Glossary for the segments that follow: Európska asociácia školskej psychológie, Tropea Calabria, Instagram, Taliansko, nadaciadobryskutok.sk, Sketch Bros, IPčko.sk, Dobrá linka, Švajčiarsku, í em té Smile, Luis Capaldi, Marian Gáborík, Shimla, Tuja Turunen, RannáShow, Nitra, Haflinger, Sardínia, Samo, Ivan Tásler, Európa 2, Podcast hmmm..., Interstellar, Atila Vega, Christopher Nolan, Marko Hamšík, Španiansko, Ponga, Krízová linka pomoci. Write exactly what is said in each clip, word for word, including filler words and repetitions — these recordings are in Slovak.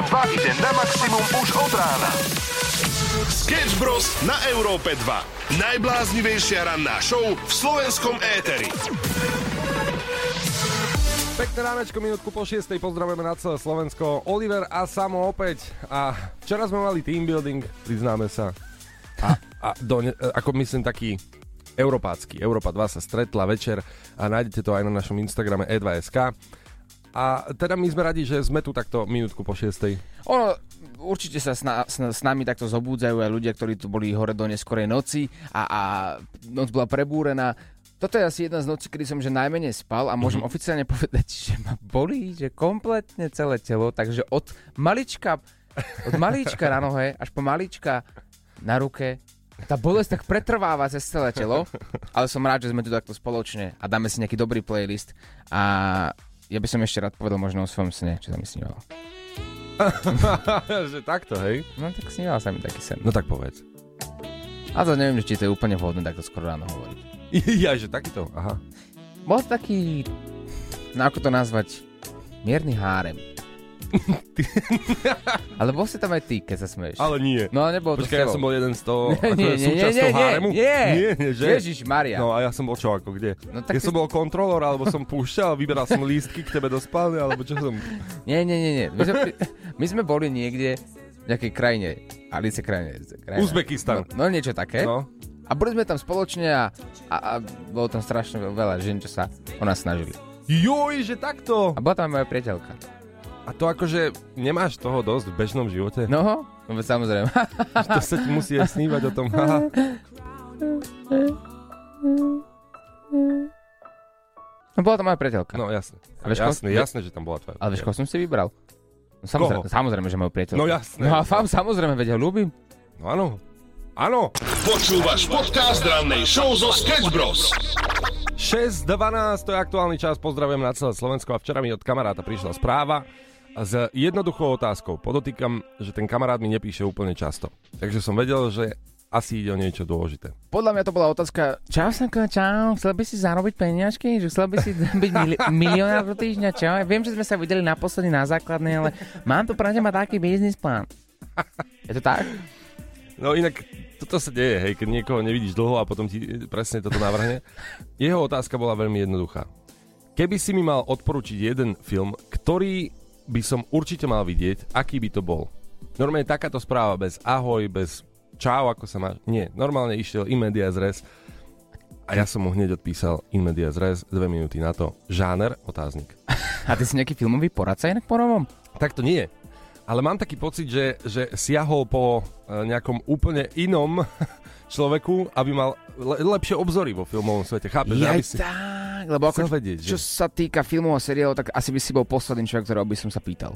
Európa dva ide na maximum už od rána. Sketch Bros na Európe dva. Najbláznivejšia ranná show v slovenskom éteri. Pekné ránečko, minútku po šiestej, pozdravujeme na celé Slovensko. Oliver a Samo opäť. A včera sme mali team building, priznáme sa. A, a do, ako myslím taký európácky. Európa dva sa stretla večer a nájdete to aj na našom Instagrame e dva bodka es ká. A teda my sme radi, že sme tu takto minútku po šiestej. Ono, určite sa s, na, s, s nami takto zobúdzajú aj ľudia, ktorí tu boli hore do neskorej noci a, a noc bola prebúrená. Toto je asi jedna z nocí, kedy som že najmenej spal a môžem mm-hmm. oficiálne povedať, že ma bolí, že kompletne celé telo, takže od malička, od malička na nohe až po malička na ruke. Tá bolesť tak pretrváva cez celé telo, ale som rád, že sme tu takto spoločne a dáme si nejaký dobrý playlist a... Ja by som ešte rád povedal možno o svojom sne, čo sa mi snívalo. Že takto, hej? No tak sníval sa mi taký sen. No tak povedz. A to neviem, či to je úplne vhodné takto skoro ráno hovoriť. Ja, že takto, aha. Bol taký, no ako to nazvať, mierny hárem. Ale bol si tam aj ty, keď sa smeješ. Ale nie. No ale nebol to s tebou. Počkaj, ja som bol jeden z toho, nie, nie, súčasťou háremu. Nie, nie, nie, že? Ježišmaria. No a ja som bol čo, ako kde? No, tak ja ty... som bol kontrolór, alebo som púšťal, vyberal som lístky k tebe do spálne, alebo čo som... Nie, nie, nie, nie. My sme, my sme boli niekde v nejakej krajine. Alice krajine. krajine. Uzbekistan. No, no niečo také. No. A boli sme tam spoločne a, a, a bolo tam strašne veľa žien, čo sa o nás snažili. Joj, že takto. A bola tam moja priateľka. A to akože nemáš toho dosť v bežnom živote? No, no samozrejme. To sa ti musí aj snívať o tom. No bola tam moja priateľka. No jasne, jasne, jasne, že tam bola tvoja priateľka. Ale vieš, koho som si vybral? No, samozrejme, samozrejme, že moju priateľku. No jasne. No a vám samozrejme, veď ho ľúbim. No áno, áno. Počúvaš podcast rannej show zo Sketch Bros. šesť dvanásť, to je aktuálny čas, pozdravujem na celé Slovensko a včera mi od kamaráta prišla správa s jednoduchou otázkou. Podotýkam, že ten kamarát mi nepíše úplne často. Takže som vedel, že asi ide o niečo dôležité. Podľa mňa to bola otázka. Čau, Sanko, čau, chcel by si zarobiť peniažky? Chcel by si byť mili- milionár do týždňa? Čau, ja viem, že sme sa videli naposledy na základnej, ale mám tu pre teba taký biznis plán. Je to tak? No inak... Toto sa deje, hej, keď niekoho nevidíš dlho a potom ti presne toto navrhne. Jeho otázka bola veľmi jednoduchá. Keby si mi mal odporučiť jeden film, ktorý by som určite mal vidieť, aký by to bol? Normálne takáto správa bez ahoj, bez čau, ako sa máš. Nie, normálne išiel in medias res a ja som mu hneď odpísal in medias res, dve minúty na to. Žáner, otáznik. A ty si nejaký filmový poradca inak po novom? Tak to nie. Ale mám taký pocit, že, že siahol po nejakom úplne inom človeku, aby mal le- lepšie obzory vo filmovom svete. Chápeš? Ja aby si... tak, lebo ako, vedieť, čo, že... čo sa týka filmov a seriálov, tak asi by si bol posledný človek, ktorého by som sa pýtal.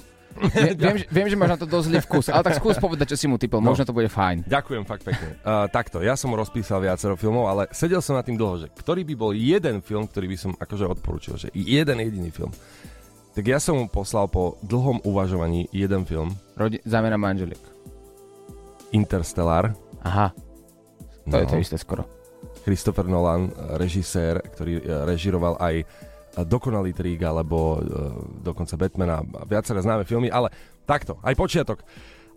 Viem, viem, že, viem, že máš na to dosť zlý vkus, ale tak skús povedať, čo si mu typol, no. Možno to bude fajn. Ďakujem fakt pekne. Uh, takto, ja som rozpísal viacero filmov, ale sedel som nad tým dlho, že ktorý by bol jeden film, ktorý by som akože odporúčil, že jeden jediný film. Tak ja som mu poslal po dlhom uvažovaní jeden film. Rodi- Zamena manželiek. Interstellar. Aha. To no. je to isté skoro. Christopher Nolan, režisér, ktorý režiroval aj Dokonalý trík, alebo dokonca Batmana, viaceré známe filmy, ale takto, aj počiatok.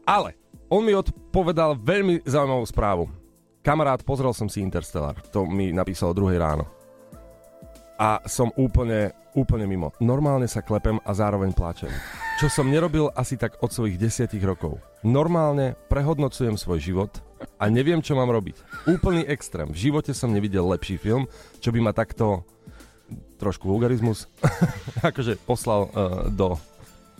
Ale on mi odpovedal veľmi zaujímavú správu. Kamarát, pozrel som si Interstellar. To mi napísal o druhej ráno. A som úplne, úplne mimo. Normálne sa klepem a zároveň pláčem. Čo som nerobil asi tak od svojich desiatich rokov. Normálne prehodnocujem svoj život a neviem, čo mám robiť. Úplný extrém. V živote som nevidel lepší film, čo by ma takto, trošku vulgarizmus, akože poslal uh, do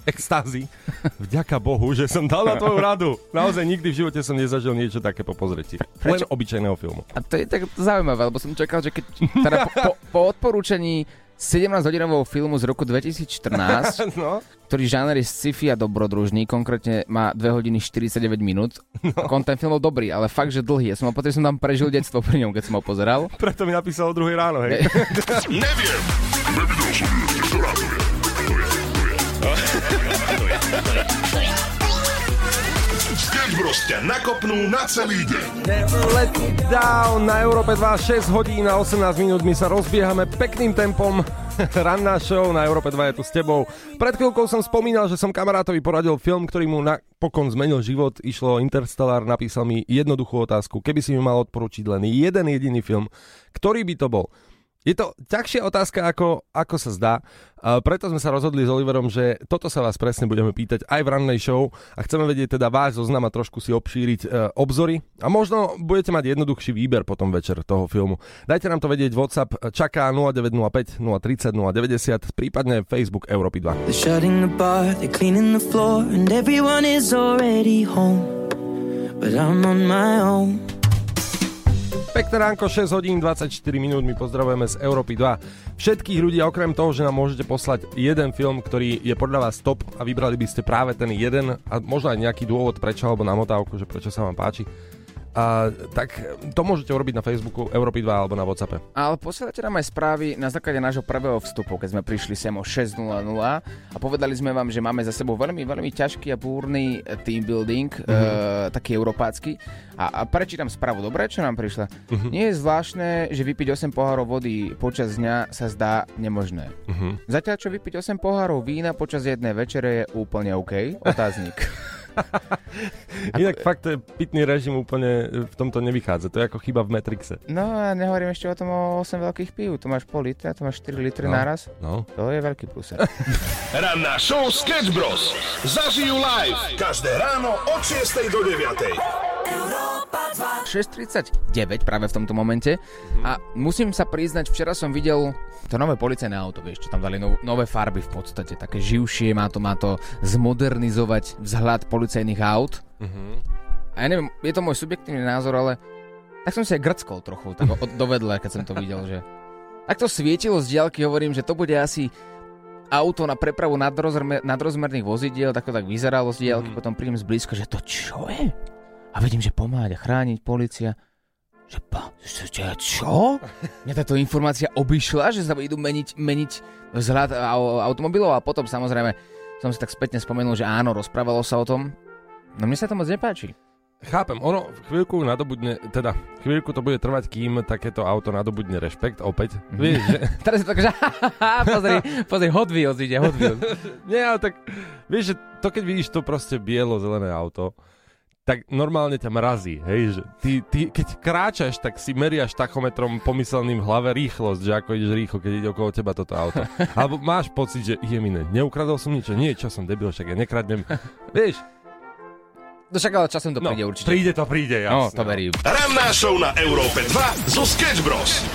extázy. Vďaka Bohu, že som dal na tvoju radu. Naozaj nikdy v živote som nezažil niečo také po pozretí. Len obyčajného filmu. A to je tak zaujímavé, lebo som čakal, že keď teda po, po odporúčení sedemnásťhodinového filmu z roku dvetisícštrnásť, no. ktorý žáner je sci-fi a dobrodružný, konkrétne má dve hodiny štyridsaťdeväť minút. No. On ten film bol dobrý, ale fakt, že dlhý. Ja som mal pocit, že som tam prežil detstvo pri ňom, keď som ho pozeral. Preto mi napísal o druhej ráno, hej. Neviem. Sketch Bros ťa nakopnú na celý deň. Never let me down na Európe dva, šesť hodín a osemnásť minút. My sa rozbiehame pekným tempom Ranná show na Európe dva je tu s tebou. Pred chvíľkou som spomínal, že som kamarátovi poradil film, ktorý mu napokon zmenil život. Išlo Interstellar, napísal mi jednoduchú otázku. Keby si mi mal odporučiť len jeden jediný film, ktorý by to bol? Je to ťažšia otázka, ako, ako sa zdá. Uh, preto sme sa rozhodli s Oliverom, že toto sa vás presne budeme pýtať aj v rannej show a chceme vedieť teda váš zoznam a trošku si obšíriť uh, obzory a možno budete mať jednoduchší výber potom večer toho filmu. Dajte nám to vedieť, Whatsapp čaká nula deväť nula päť, nula tri nula, nula deväť nula, prípadne Facebook Európy dva. Pekné ránko, šesť hodín dvadsaťštyri minút, my pozdravujeme z Európy dva všetkých ľudí, okrem toho, že nám môžete poslať jeden film, ktorý je podľa vás top a vybrali by ste práve ten jeden a možno aj nejaký dôvod prečo, alebo namotávku, že prečo sa vám páči. A, tak to môžete urobiť na Facebooku Európy dva alebo na Whatsappe. Ale posielate nám aj správy na základe nášho prvého vstupu, keď sme prišli sem o šesť nula nula a povedali sme vám, že máme za sebou veľmi, veľmi ťažký a búrny team building, mm-hmm. e, taký európácky. A, a prečítam správu, dobre, čo nám prišla? Mm-hmm. Nie je zvláštne, že vypiť osem pohárov vody počas dňa sa zdá nemožné. Mm-hmm. Zatiaľ, čo vypiť osem pohárov vína počas jednej večere je úplne OK. Otáznik. Inak fakt pitný režim úplne v tomto nevychádza, to je ako chyba v Matrixe. No a nehovorím ešte o tom o osem veľkých pív, tu máš pol litra, tu máš štyri litre no, naraz, no. To je veľký pluser. Ranná show Sketch Bros. Zažijú live každé ráno od šiestej do deviatej. šesť tridsaťdeväť práve v tomto momente a musím sa priznať, včera som videl to nové policajné auto, vieš, čo tam dali no, nové farby v podstate, také živšie, má to, má to zmodernizovať vzhľad policajných aut. Uh-huh. A ja neviem, je to môj subjektívny názor, ale tak som si aj grckol trochu, tak od dovedla, keď som to videl, že tak to svietilo z diaľky, hovorím, že to bude asi auto na prepravu nadrozmer, nadrozmerných vozidiel, tak to tak vyzeralo z diaľky, uh-huh. Potom prídem zblízko, že to čo je? A vidím, že pomáha chrániť polícia. Že pa, čo? Mňa táto informácia obišla, že sa idú meniť, meniť vzhľad automobilov a potom samozrejme som si tak spätne spomenul, že áno, rozprávalo sa o tom. No mne sa to moc nepáči. Chápem, ono chvíľku nadobudne, teda chvíľku to bude trvať, kým takéto auto nadobudne rešpekt opäť. Mm-hmm. Vieš, že... Teraz je to tak, že pozri, pozri, Hot Wheels ide, Hot Wheels. Nie, ale tak, vieš, že to keď vidíš to proste bielo-zelené auto, tak normálne ťa mrazí, hej, že ty, ty, keď kráčaš, tak si meriaš tachometrom pomyselným v hlave rýchlosť, že ako ideš rýchlo, keď ide okolo teba toto auto. Alebo máš pocit, že jemine, neukradol som niečo, nie, čo som debil, však ja nekradnem, vieš. No však ale časom to príde, no, určite. Príde to, príde, jasne. No, to verím. Ranná show na Európe dva zo Sketch Bros.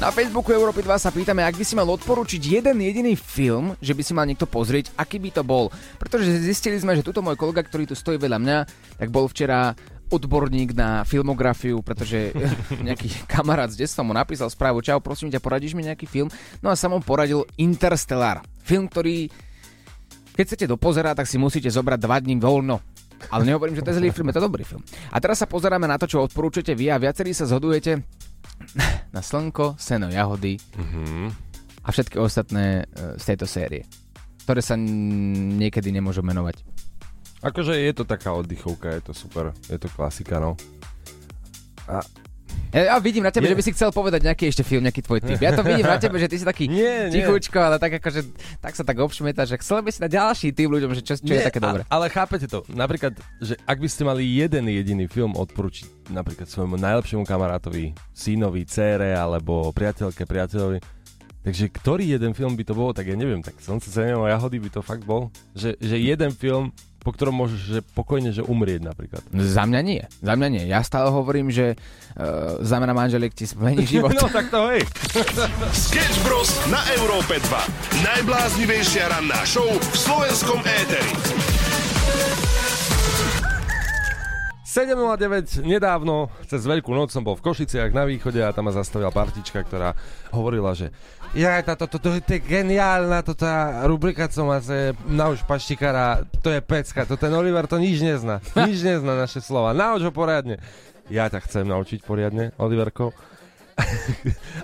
Na Facebooku Európy dva sa pýtame, ak by si mal odporučiť jeden jediný film, že by si mal niekto pozrieť, aký by to bol. Pretože zistili sme, že tuto môj kolega, ktorý tu stojí vedľa mňa, tak bol včera odborník na filmografiu, pretože nejaký kamarát z detstva mu napísal správu, čau, prosím ťa, poradíš mi nejaký film? No a Samo poradil Interstellar. Film, ktorý, keď chcete dopozerať, tak si musíte zobrať dva dní voľno. Ale nehovorím, že to je zlý film, je to dobrý film. A teraz sa pozeráme na to, čo odporúčate vy a viacerí sa zhodujete na slnko, seno, jahody, mm-hmm. a všetky ostatné z tejto série, ktoré sa niekedy nemôžu menovať. Akože je to taká oddychovka, je to super, je to klasika, no. A... Ja, ja vidím na tebe, je... že by si chcel povedať nejaký ešte film, nejaký tvoj typ. Ja to vidím na tebe, že ty si taký nie, tichučko, nie. Ale tak akože tak sa tak obšmetaš, že chcel by si na ďalší tým ľuďom, že čo, čo nie, je také dobré. Ale chápete to, napríklad, že ak by ste mali jeden jediný film odporučiť napríklad svojemu najlepšiemu kamarátovi, synovi, dcére alebo priateľke, priateľovi, takže ktorý jeden film by to bol, tak ja neviem, tak Slnce, seno a jahody by to fakt bol, že, že jeden film, po ktorom môžeš že pokojne že umrieť napríklad. Za mňa nie, za mňa nie. Ja stále hovorím, že uh, za mňa manželiek ti zmení život. No tak to hej. Sketch Bros. Na Európe dva. Najbláznivejšia ranná show v slovenskom éteri. sedem nula deväť nedávno, cez Veľkú noc som bol v Košiciach na východe a tam ma zastavila partička, ktorá hovorila, že ja, toto to, to, to je geniálna toto rubrika, co má se nauč paštikara, to je pecka, to ten Oliver to nič nezná, nič nezná naše slova, nauč ho poriadne. Ja ťa chcem naučiť poriadne, Oliverko.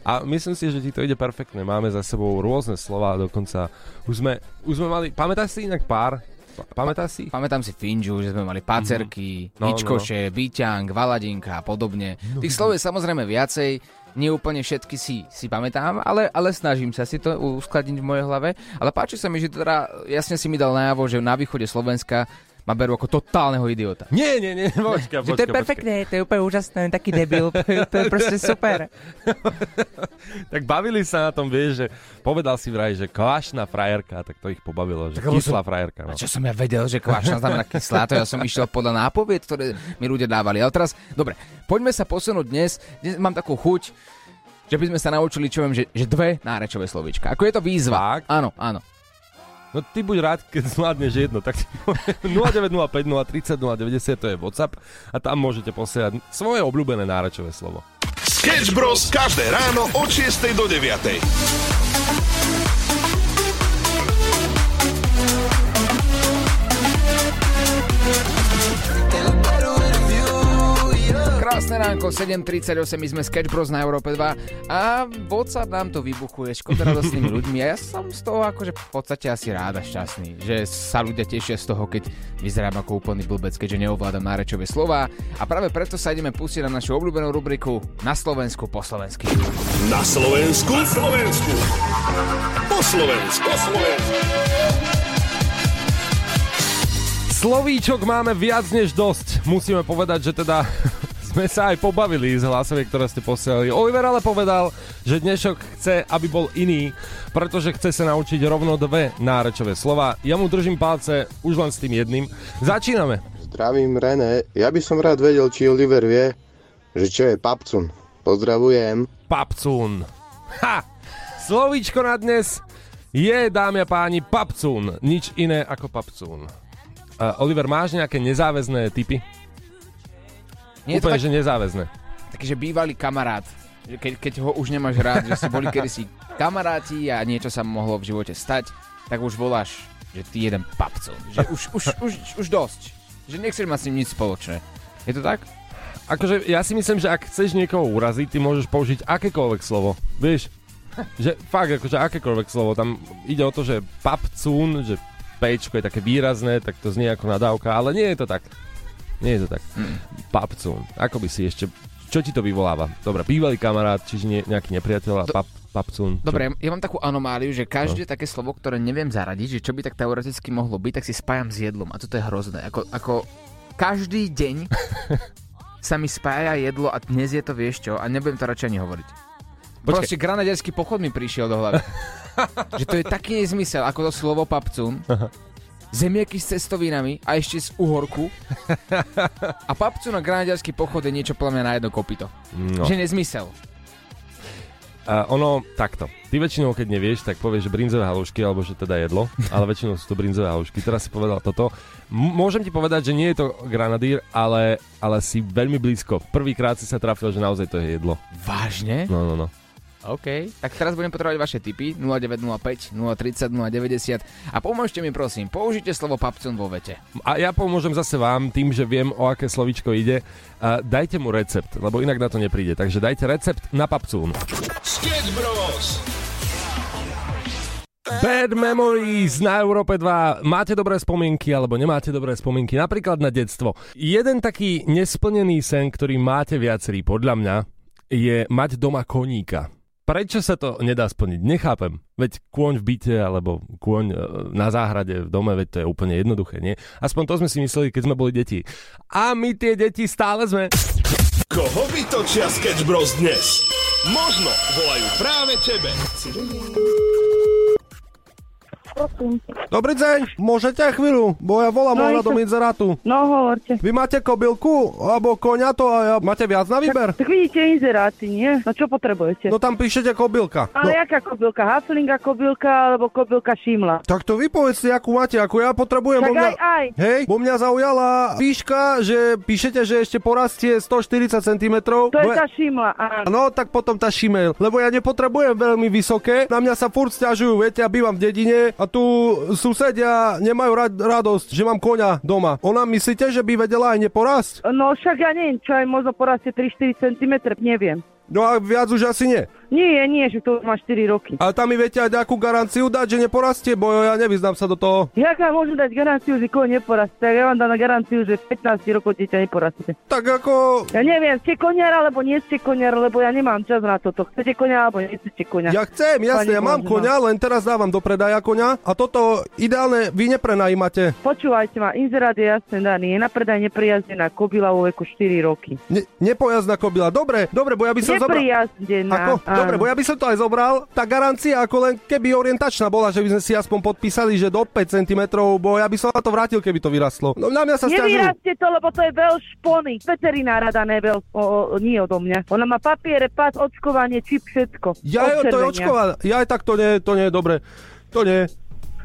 A myslím si, že ti to ide perfektne, máme za sebou rôzne slova, dokonca už sme, už sme mali, pamätáš si inak pár? Pamätáš si? Pamätám si Finžu, že sme mali pacerky, mm-hmm. no, Hičkoše, no. Byťang, Valadinka a podobne. No. Tých slov je samozrejme viacej, neúplne všetky si, si pamätám, ale, ale snažím sa si to uskladniť v mojej hlave. Ale páči sa mi, že teda jasne si mi dal najavo, že na východe Slovenska ma berú ako totálneho idiota. Nie, nie, nie, počka, počka. To je perfektné, to je úplne úžasné, taký debil, to je proste super. Tak bavili sa na tom, vieš, že povedal si vraj, že kvašná frajerka, tak to ich pobavilo, že tak kyslá som... frajerka. No. A čo som ja vedel, že kvašná znamená kyslá, to ja som išiel podľa nápovied, ktoré mi ľudia dávali. Ale teraz, dobre, poďme sa posunúť dnes, dnes mám takú chuť, že by sme sa naučili, čo viem, že, že dve nárečové slovíčka. Ako je to výzva? Tak. Áno, áno. No ty buď rád, keď zvládneš jedno, tak nula deväť nula päť nula tridsať nula deväťdesiat, to je Whatsapp a tam môžete posielať svoje obľúbené nárečové slovo. Sketch Bros každé ráno od šiestej do deviatej. Krásne ránko, sedem tridsaťosem, my sme Sketch Bros na Európe dva a Whatsapp nám to vybuchuje, škoda radostnými ľuďmi a ja som z toho akože v podstate asi rád a šťastný, že sa ľudia tešia z toho, keď vyzerám ako úplný blbec, keďže neovládam nárečové slová a práve preto sa ideme pustiť na našu obľúbenú rubriku Na Slovensku po slovensky. Na Slovensku, na Slovensku, po slovensku, po slovensku. Slovíčok máme viac než dosť, musíme povedať, že teda... sme sa aj pobavili z hlasovie, ktoré ste posielali. Oliver ale povedal, že dnešok chce, aby bol iný, pretože chce sa naučiť rovno dve nárečové slova. Ja mu držím palce už len s tým jedným. Začíname. Zdravím, René. Ja by som rád vedel, či Oliver vie, že čo je papcun. Pozdravujem. Papcun. Ha! Slovíčko na dnes je, dámy a páni, papcun. Nič iné ako papcun. Uh, Oliver, máš nejaké nezáväzné tipy? Nie, úplne, tak, že nezáväzné. Takže bývalý kamarát, keď, keď ho už nemáš rád, že si boli kedysi kamaráti a niečo sa mohlo v živote stať, tak už voláš, že ty jeden papcun, že už, už, už, už dosť, že nechceš mať s ním nič spoločné. Je to tak? Akože ja si myslím, že ak chceš niekoho uraziť, ty môžeš použiť akékoľvek slovo, vieš? Že fakt, akože akékoľvek slovo, tam ide o to, že papcun, že péčko je také výrazné, tak to znie ako nadávka, ale nie je to tak. Nie je to tak. Mm. Papcún. Ako by si ešte... Čo ti to vyvoláva? Dobre, bývalý kamarát, čiže nie, nejaký nepriateľ a pap, papcún. Dobre, ja mám takú anomáliu, že každé no. také slovo, ktoré neviem zaradiť, že čo by tak teoreticky mohlo byť, tak si spájam s jedlom. A toto je hrozné. Ako, ako každý deň sa mi spája jedlo a dnes je to vieš čo a nebudem to radšej ani hovoriť. Počkej. Proste granadierský pochod mi prišiel do hlavy. Že to je taký nezmysel, ako to slovo papcún. Zemiaky s cestovinami a ešte z uhorku a papcu na granadiarský pochod je niečo plné na jedno kopyto. No. Že nezmysel. Uh, ono takto. Ty väčšinou, keď nevieš, tak povieš, že brinzové halušky, alebo že teda jedlo, ale väčšinou sú to brinzové halušky. Teraz si povedal toto. M- môžem ti povedať, že nie je to granadír, ale, ale si veľmi blízko. Prvýkrát si sa trafil, že naozaj to je jedlo. Vážne? No, no, no. OK, tak teraz budem potrebovať vaše tipy nula deväť nula päť nula tridsať nula deväťdesiat a pomôžte mi prosím, použite slovo papcun vo vete. A ja pomôžem zase vám tým, že viem, o aké slovíčko ide. Uh, dajte mu recept, lebo inak na to nepríde. Takže dajte recept na papcun. Sketch Bros. Bad Memories na Európe dva. Máte dobré spomienky alebo nemáte dobré spomienky, napríklad na detstvo. Jeden taký nesplnený sen, ktorý máte viacerý podľa mňa, je mať doma koníka. Prečo sa to nedá splniť? Nechápem. Veď kôň v byte alebo kôň na záhrade v dome, veď to je úplne jednoduché, nie? Aspoň to sme si mysleli, keď sme boli deti. A my tie deti stále sme. Koho vytočia Sketch Bros dnes? Možno volajú práve tebe. Dobrý deň, môžete chvíľu, bo ja volám no, ohľadom inzerátu. No, hovorte. Vy máte kobylku, alebo koňa to a ja... máte viac na výber? Tak, tak vidíte inzeráty, nie? No čo potrebujete? No tam píšete kobylka. Ale no. Jaká kobylka? Haflinga kobylka, alebo kobylka Shimla? Tak to vy povedzte, akú máte, akú ja potrebujem. Tak mňa... aj, aj. Hej, bo mňa zaujala výška, že píšete, že ešte porastie stoštyridsať centimetrov. To je tá Shimla, áno. No, tak potom tá Shimel, lebo ja nepotrebujem veľmi vysoké, na mňa sa furt sťažujú, viete, ja bývam v dedine. A tu susedia nemajú ra- radosť, že mám koňa doma. Ona myslíte, že by vedela aj neporásť? No však ja neviem, čo aj možno porastie tri štyri centimetre, neviem. No a viac už asi nie. Nie, nie, že to má štyri roky. Ale tam mi viete aj nejakú garanciu dať, že neporastie, bojo, ja nevyznám sa do toho. Jaká môžu dať garanciu, že koň neporastie? Tak ja vám dám na garanciu, že pätnásť rokov dieťa neporastie. Tak ako... Ja neviem, ste koniar alebo nie ste koniar, lebo ja nemám čas na toto. Chcete konia alebo nie chcete konia? Ja chcem, jasne, ja mám konia, len teraz dávam do predaja konia a toto ideálne vy neprenajímate. Počúvajte ma, inzerát je jasne daný, je na predaj neprijazdená kobila vo veku štyri roky. Ne, nepojazná kobila, dobre, dobre, bo ja by som zobral... Neprijazdená. Dobre, bo ja by som to aj zobral. Tá garancia ako len keby orientačná bola, že by sme si aspoň podpísali, že do päť centimetrov, bo ja by som na to vrátil, keby to vyrastlo. No na mňa sa stiažujú. Nevyrastie to, lebo to je veľ špony. Veterinára dané veľ, o, o, nie odo mňa. Ona má papiere, pás, očkovanie, čip, všetko. Ja je, to je očkovanie. Ja aj tak to nie, to nie je dobre. To nie.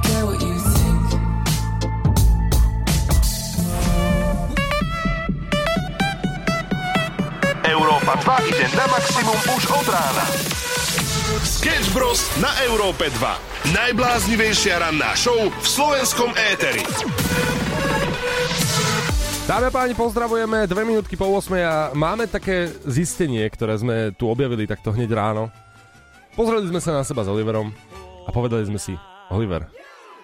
care what you think. Európa dva ide na maximum už od rána. Sketch Bros. Na Európe dva. Najbláznivejšia ranná show v slovenskom éteri. Dámy a páni, pozdravujeme. Dve minútky po ôsmej a máme také zistenie, ktoré sme tu objavili takto hneď ráno. Pozreli sme sa na seba s Oliverom a povedali sme si, Oliver,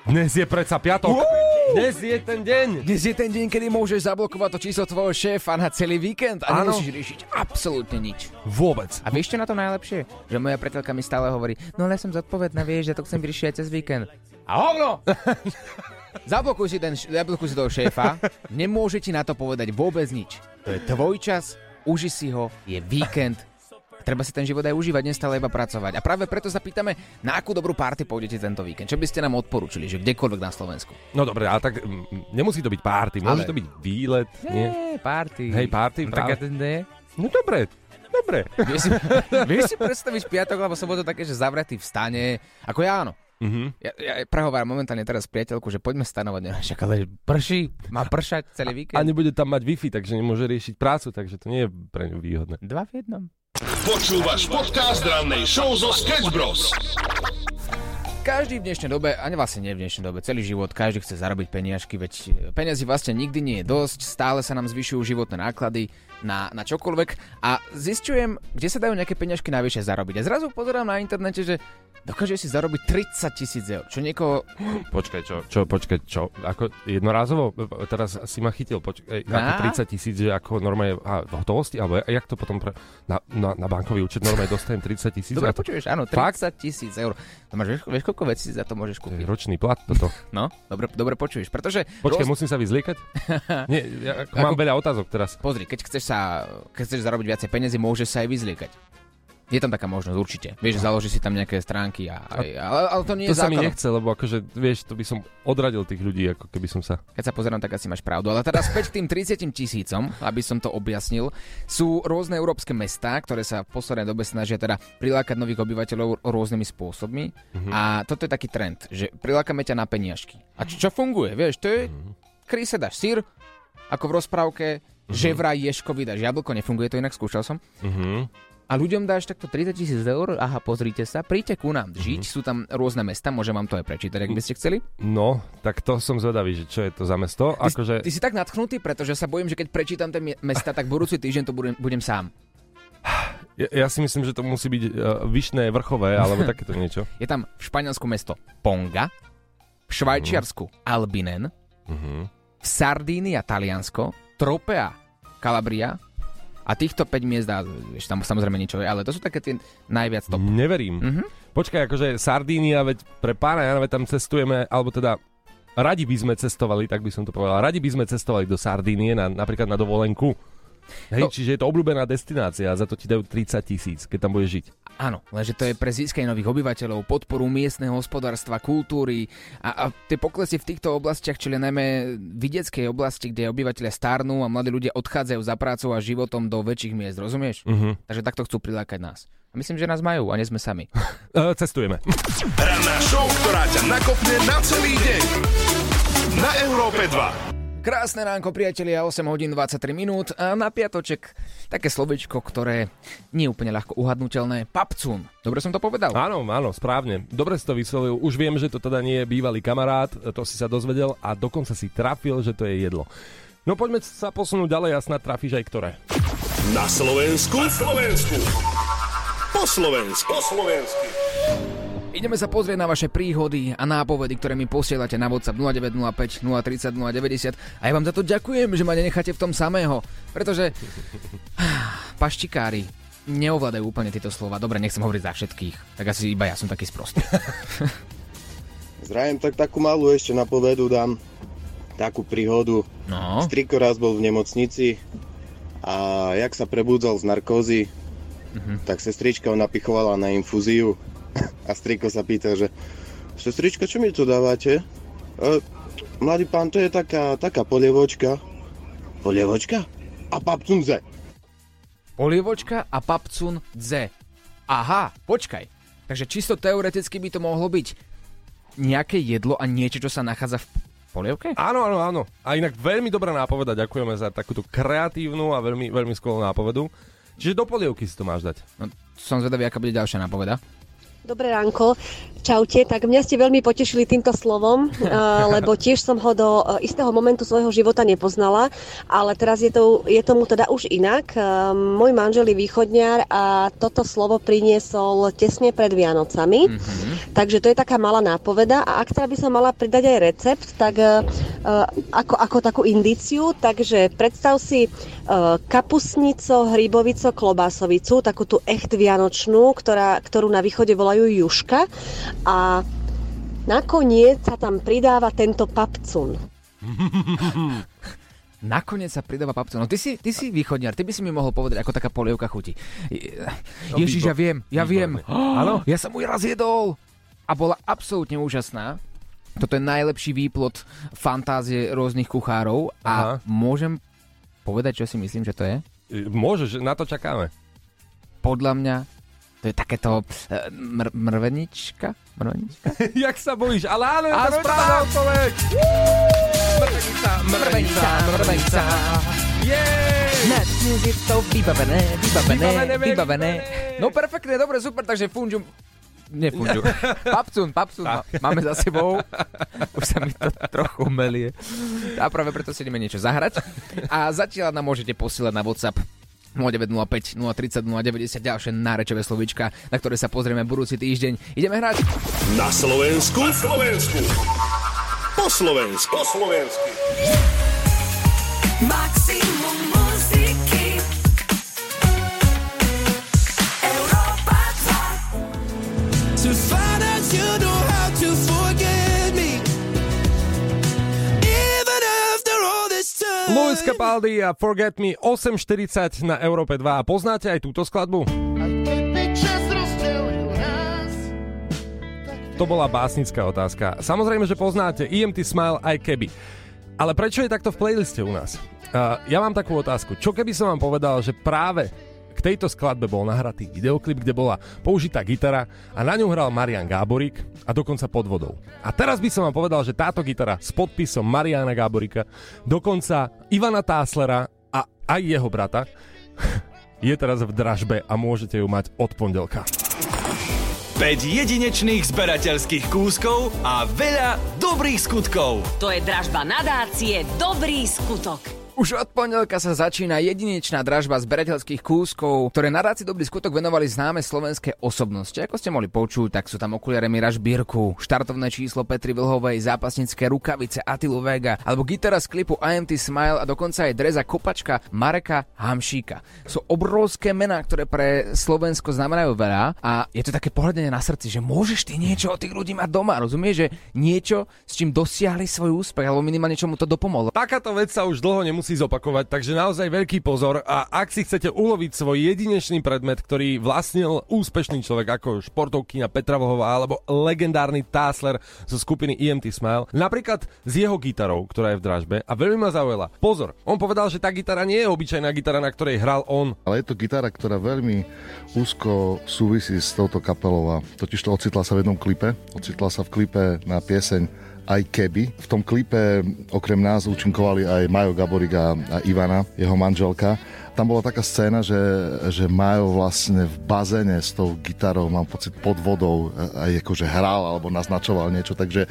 dnes je predsa piatok. Uú! Dnes je ten deň. Dnes je ten deň, kedy môžeš zablokovať to číslo tvojho šéfa na celý víkend a nemusíš riešiť absolútne nič. Vôbec. A vieš, čo na to najlepšie? Že moja priateľka mi stále hovorí, no ale ja som zodpovedná, vieš, že to chcem riešiť aj cez víkend. A hovno! Zablokuj si ten, zablokuj si toho šéfa, nemôže ti na to povedať vôbec nič. To je tvoj čas, uži si ho, je víkend. Treba si ten život aj užívať, nestále iba pracovať. A práve preto sa pýtame, na akú dobrú party pôjdete tento víkend. Čo by ste nám odporúčili, že kdekoľvek na Slovensku? No dobre, ale tak m- nemusí to byť party, môže ale... to byť výlet, nie? Nie, party. Hej, party, no, tak ten deň. No dobre. Dobre. Vieš si, vieš si predstaviť piatok, alebo sobotu také, že zavretý vstane, ako ja áno. Uh-huh. Ja, ja prehováram momentálne teraz priateľku, že poďme stanovať, nevšak, ale prší, má pršať celý víkend. A nebude tam mať Wi-Fi, takže nemôže riešiť prácu, takže to nie je pre ňu výhodné. Dva v jednom. Počúvaš podcast rannej show zo Sketch Bros. Každý v dnešnej dobe, a vlastne nie v dnešnej dobe, celý život, každý chce zarobiť peniažky, veď peniazy vlastne nikdy nie je dosť, stále sa nám zvyšujú životné náklady na, na čokoľvek a zistujem, kde sa dajú nejaké peniažky najvyššie zarobiť. A zrazu pozerám na internete, že dokáže si zarobiť tridsať tisíc eur, čo niekoho... Počkaj, čo, čo, počkaj, čo, ako jednorázovo, teraz si ma chytil, počkaj, ako tridsať tisíc, že ako normálne a v hotovosti, alebo jak to potom pre, na, na, na bankový účet normálne dostajem tridsať tisíc. Dobre, to... počuješ, áno, tridsať tisíc eur. To máš, vieš, vieš, koľko vecí za to môžeš kúpiť? Ročný plat toto. No, dobre, dobre počuješ, pretože... Počkaj, roz... musím sa vyzliekať? Nie, ja, ako... mám veľa otázok teraz. Pozri, keď chceš sa, keď chceš zarobiť viacej peniazy, môžeš sa aj vyzliekať. Je tam taká možnosť, určite. Vieš, založí si tam nejaké stránky, a, a, ale, ale to nie to je základom. To sa mi nechce, lebo akože, vieš, to by som odradil tých ľudí, ako keby som sa... Keď sa pozerám, tak asi máš pravdu. Ale teda späť k tým tridsať tisícom, aby som to objasnil, sú rôzne európske mestá, ktoré sa v poslednej dobe snažia teda prilákať nových obyvateľov rôznymi spôsobmi. Mm-hmm. A toto je taký trend, že prilákame ťa na peniažky. A čo, čo funguje, vieš, to je... Mm-hmm. Kryse dáš sír, ako v rozprávke, mm-hmm. že vraj ješkovi dáš jablko, nefunguje to inak, skúšal som. Mm-hmm. A ľuďom dáš takto tridsať tisíc eur, aha, pozrite sa, príďte ku nám žiť, mm-hmm. sú tam rôzne mesta, môžem vám to aj prečítať, ak by ste chceli. No, tak to som zvedavý, že čo je to za mesto. Ty, akože... ty si tak natchnutý, pretože sa bojím, že keď prečítam tie mesta, tak budúci týždeň to budem, budem sám. Ja, ja si myslím, že to musí byť uh, Vyšné Vrchové, alebo takéto niečo. Je tam v Španiansku mesto Ponga, v Švajčiarsku mm-hmm. Albinen, mm-hmm. v Sardínii a Taliansko, Tropea Calabria. A týchto päť miest dá, vieš, tam samozrejme niečo je, ale to sú také tie najviac top. Neverím. Mm-hmm. Počkaj, akože Sardínia, veď pre pána Jana, veď tam cestujeme, alebo teda radi by sme cestovali, tak by som to povedal, radi by sme cestovali do Sardínie, na, napríklad na dovolenku. Hej, no, čiže je to obľúbená destinácia a za to ti dajú tridsať tisíc, keď tam budeš žiť. Áno, lenže to je pre získanie nových obyvateľov, podporu miestneho hospodárstva, kultúry a, a tie poklesy v týchto oblastiach, čiže najmä vidieckej oblasti, kde obyvateľia starnú a mladí ľudia odchádzajú za prácou a životom do väčších miest, rozumieš? Uh-huh. Takže takto chcú prilákať nás. A myslím, že nás majú a nie sme sami. Uh, cestujeme. Ranná show, ktorá ťa nakopne na celý deň. Na Európe dva. Krásne ránko, priatelia, osem hodín dvadsaťtri minút a na piatoček také slovičko, ktoré nie je úplne ľahko uhadnutelné. Papcún. Dobre som to povedal? Áno, áno, správne. Dobre si to vyslovil. Už viem, že to teda nie je bývalý kamarát, to si sa dozvedel a dokonca si trafil, že to je jedlo. No poďme sa posunúť ďalej a snad trafíš aj ktoré. Na Slovensku? Na Slovensku. Po Slovensku. Po slovensky. Ideme sa pozrieť na vaše príhody a nápovedy, ktoré mi posielate na Whatsapp nula deväť nula päť, nula tri nula, nula deväť nula. A ja vám za to ďakujem, že ma nenecháte v tom samého, pretože paštikári neovládajú úplne tieto slova. Dobre, nechcem hovoriť za všetkých, tak asi iba ja som taký sprostý. Zdravím, tak takú malú ešte na povedu dám, takú príhodu. No. Striko raz bol v nemocnici a jak sa prebudzal z narkózy, uh-huh. tak sestrička ho napichovala na infúziu. A striko sa pýta, že sestrička, čo mi tu dávate? E, mladý pán, to je taká, taká polievočka. Polievočka? A papcun dze. Polievočka a papcun dze. Aha, počkaj. Takže čisto teoreticky by to mohlo byť nejaké jedlo a niečo, čo sa nachádza v polievke? Áno, áno, áno. A inak veľmi dobrá nápoveda. Ďakujeme za takúto kreatívnu a veľmi, veľmi skvelú nápovedu. Čiže do polievky si to máš dať. No, som zvedavý, aká bude ďalšia nápoveda. Dobré ránko, čaute, tak mňa ste veľmi potešili týmto slovom, lebo tiež som ho do istého momentu svojho života nepoznala, ale teraz je, to, je tomu teda už inak. Môj manžel je východňar a toto slovo priniesol tesne pred Vianocami, mm-hmm. takže to je taká malá nápoveda a ak teda by som mala pridať aj recept, tak ako, ako takú indíciu, takže predstav si kapusnico, hríbovico, klobásovicu, takú tú echt vianočnú, ktorá, ktorú na východe volá ju juška a nakoniec sa tam pridáva tento papcun. Nakoniec sa pridáva papcun. No ty si, ty si východňar, ty by si mi mohol povedať, ako taká polievka chutí. Ježiš, ja viem, ja viem. Áno, ja som ju raz jedol a bola absolútne úžasná. Toto je najlepší výplod fantázie rôznych kuchárov a aha. Môžem povedať, čo si myslím, že to je? Môžeš, na to čakáme. Podľa mňa to je takéto mr- mrvenička? Mrvenička? Jak sa bojíš? Ale áno, je to správna odpoveď! Mrvenica, mrvenica, mrvenica. Jej! Nad muzikou vybavené, vybavené, vybavené. No perfektne, dobre, super, takže funžum. Nie funžum. Papcun, papcun máme za sebou. Už sa mi to trochu melie. A práve preto si ideme niečo zahrať. A zatiaľ nám môžete posielať na Whatsapp nula deväť nula päť, nula tri nula, nula deväť nula ďalšie nárečové slovíčka, na ktoré sa pozrieme budúci týždeň. Ideme hrať na Slovensku, na Slovensku. Po Slovensku, po slovensky. Maximum muziky. Európa dva. To find out you know how to forget me. Even after all this time. Luis Capaldi a Forget Me osem štyridsať na Európe dva. A poznáte aj túto skladbu? To bola básnická otázka. Samozrejme, že poznáte í em té Smile aj keby. Ale prečo je takto v playliste u nás? Uh, ja mám takú otázku. Čo keby som vám povedal, že práve k tejto skladbe bol nahratý videoklip, kde bola použitá gitara a na ňu hral Marian Gáborík a dokonca pod vodou. A teraz by som vám povedal, že táto gitara s podpisom Mariana Gáboríka, dokonca Ivana Táslera a aj jeho brata, je teraz v dražbe a môžete ju mať od pondelka. päť jedinečných zberateľských kúskov a veľa dobrých skutkov. To je dražba nadácie Dobrý skutok. Už od pondelka sa začína jedinečná dražba zberateľských kúskov, ktoré nadácii Dobrý skutok venovali známe slovenské osobnosti. Ako ste mohli počuť, tak sú tam okuliare Mira Žbirku, štartovné číslo Petry Vlhovej, zápasnícke rukavice Atilu Vega, alebo gitara z klipu í em té Smile a dokonca aj dreza kopačka Marka Hamšíka. Sú obrovské mená, ktoré pre Slovensko znamenajú veľa a je to také pohľadenie na srdci, že môžeš ty niečo od tých ľudí mať doma, rozumieš, že niečo, s čím dosiahli svoj úspech, alebo minimálne čomu to dopomohlo. Takáto vec sa už dlho nemusí musí zopakovať, takže naozaj veľký pozor. A ak si chcete uloviť svoj jedinečný predmet, ktorý vlastnil úspešný človek ako športovkyňa Petra Vlhová alebo legendárny Tásler zo skupiny í em té Smile, napríklad s jeho gitarou, ktorá je v dražbe a veľmi ma zaujala. Pozor, on povedal, že tá gitara nie je obyčajná gitara, na ktorej hral on. Ale je to gitara, ktorá veľmi úzko súvisí s touto kapelou. Totižto ocitla sa v jednom klipe, ocitla sa v klipe na pieseň Aj keby. V tom klipe okrem nás účinkovali aj Majo Gáborík a Ivana, jeho manželka. Tam bola taká scéna, že, že Majo vlastne v bazéne s tou gitarou, mám pocit, pod vodou aj akože hral alebo naznačoval niečo, takže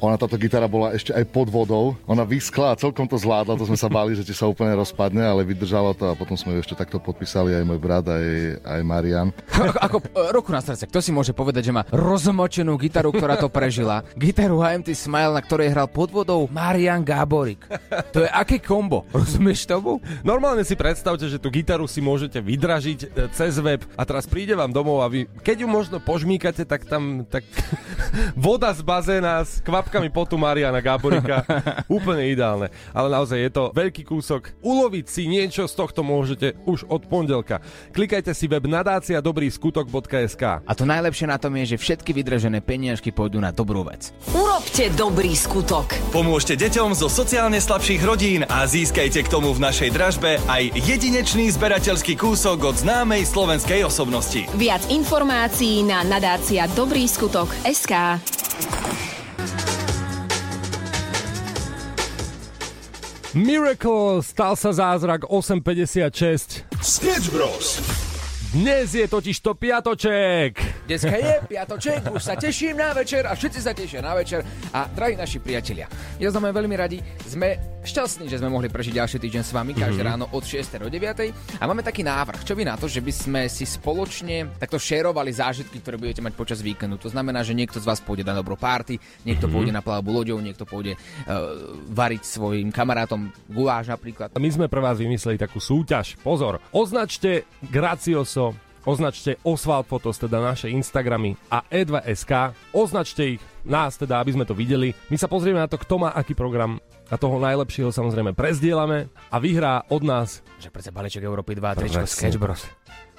ona, táto gitara bola ešte aj pod vodou. Ona vyskla a celkom to zvládla, to sme sa báli, že ti sa úplne rozpadne, ale vydržala to a potom sme ju ešte takto podpísali aj môj brat, aj, aj Marian. Ako ruku na srdce, kto si môže povedať, že má rozmočenú gitaru, ktorá to prežila? Gitaru í em té Smile, na ktorej hral pod vodou Marian Gáborík. To je aké kombo, rozumieš tomu? Normálne si predstav, že tú gitaru si môžete vydražiť cez web a teraz príde vám domov a vy, keď ju možno požmíkate, tak tam tak voda z bazéna s kvapkami potu Mariana Gáboríka. Úplne ideálne. Ale naozaj je to veľký kúsok. Uloviť si niečo z tohto môžete už od pondelka. Klikajte si web nadácia dobrý skutok bodka es ká. A to najlepšie na tom je, že všetky vydražené peniažky pôjdu na dobrú vec. Urobte dobrý skutok. Pomôžte deťom zo sociálne slabších rodín a získajte k tomu v našej dražbe aj jedinečný Jedinečný zberateľský kúsok od známej slovenskej osobnosti. Viac informácií na nadácia dobrý skutok bodka es ká. Miracle, stal sa zázrak, osem päťdesiatšesť. Sketch Bros. Dnes je totiž to piatoček. Dneska je piatoček, už sa teším na večer a všetci sa tešia na večer. A drahí naši priatelia, ja sme veľmi radi, sme šťastný, že sme mohli prežiť ďalší týždeň s vami každé mm-hmm. ráno od šiestej do deviatej. A máme taký návrh, čo vy na to, že by sme si spoločne takto šerovali zážitky, ktoré budete mať počas víkendu. To znamená, že niekto z vás pôjde na dobrú party, niekto mm-hmm. pôjde na plavbu loďou, niekto pôjde uh, variť svojim kamarátom guláš napríklad. My sme pre vás vymysleli takú súťaž. Pozor, označte Gracioso, označte osvalfotos, teda naše Instagramy a e dva bodka es ká, označte ich nás, teda aby sme to videli. My sa pozrieme na to, kto má aký program. A toho najlepšieho samozrejme prezdielame a vyhrá od nás, že prece balíček Európy dva, tričko Sketch Bros.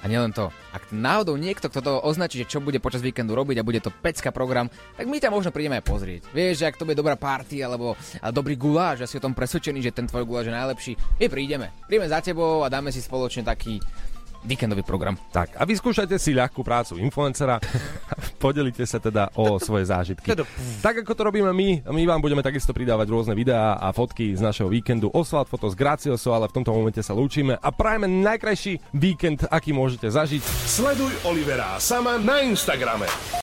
A nielen to, ak náhodou niekto, kto to označí, že čo bude počas víkendu robiť a bude to pecka program, tak my ťa možno prídeme aj pozrieť. Vieš, že ak to bude dobrá party alebo ale dobrý guláš, a si o tom presvedčený, že ten tvoj guláš je najlepší, my prídeme. Prídeme za tebou a dáme si spoločne taký víkendový program. Tak, a vyskúšajte si ľahkú prácu influencera. Podelite sa teda o svoje zážitky. Tak, ako to robíme my, my vám budeme takisto pridávať rôzne videá a fotky z našeho víkendu. Osvald fotos Gracioso, ale v tomto momente sa lúčime a prajme najkrajší víkend, aký môžete zažiť. Sleduj Olivera sama na Instagrame.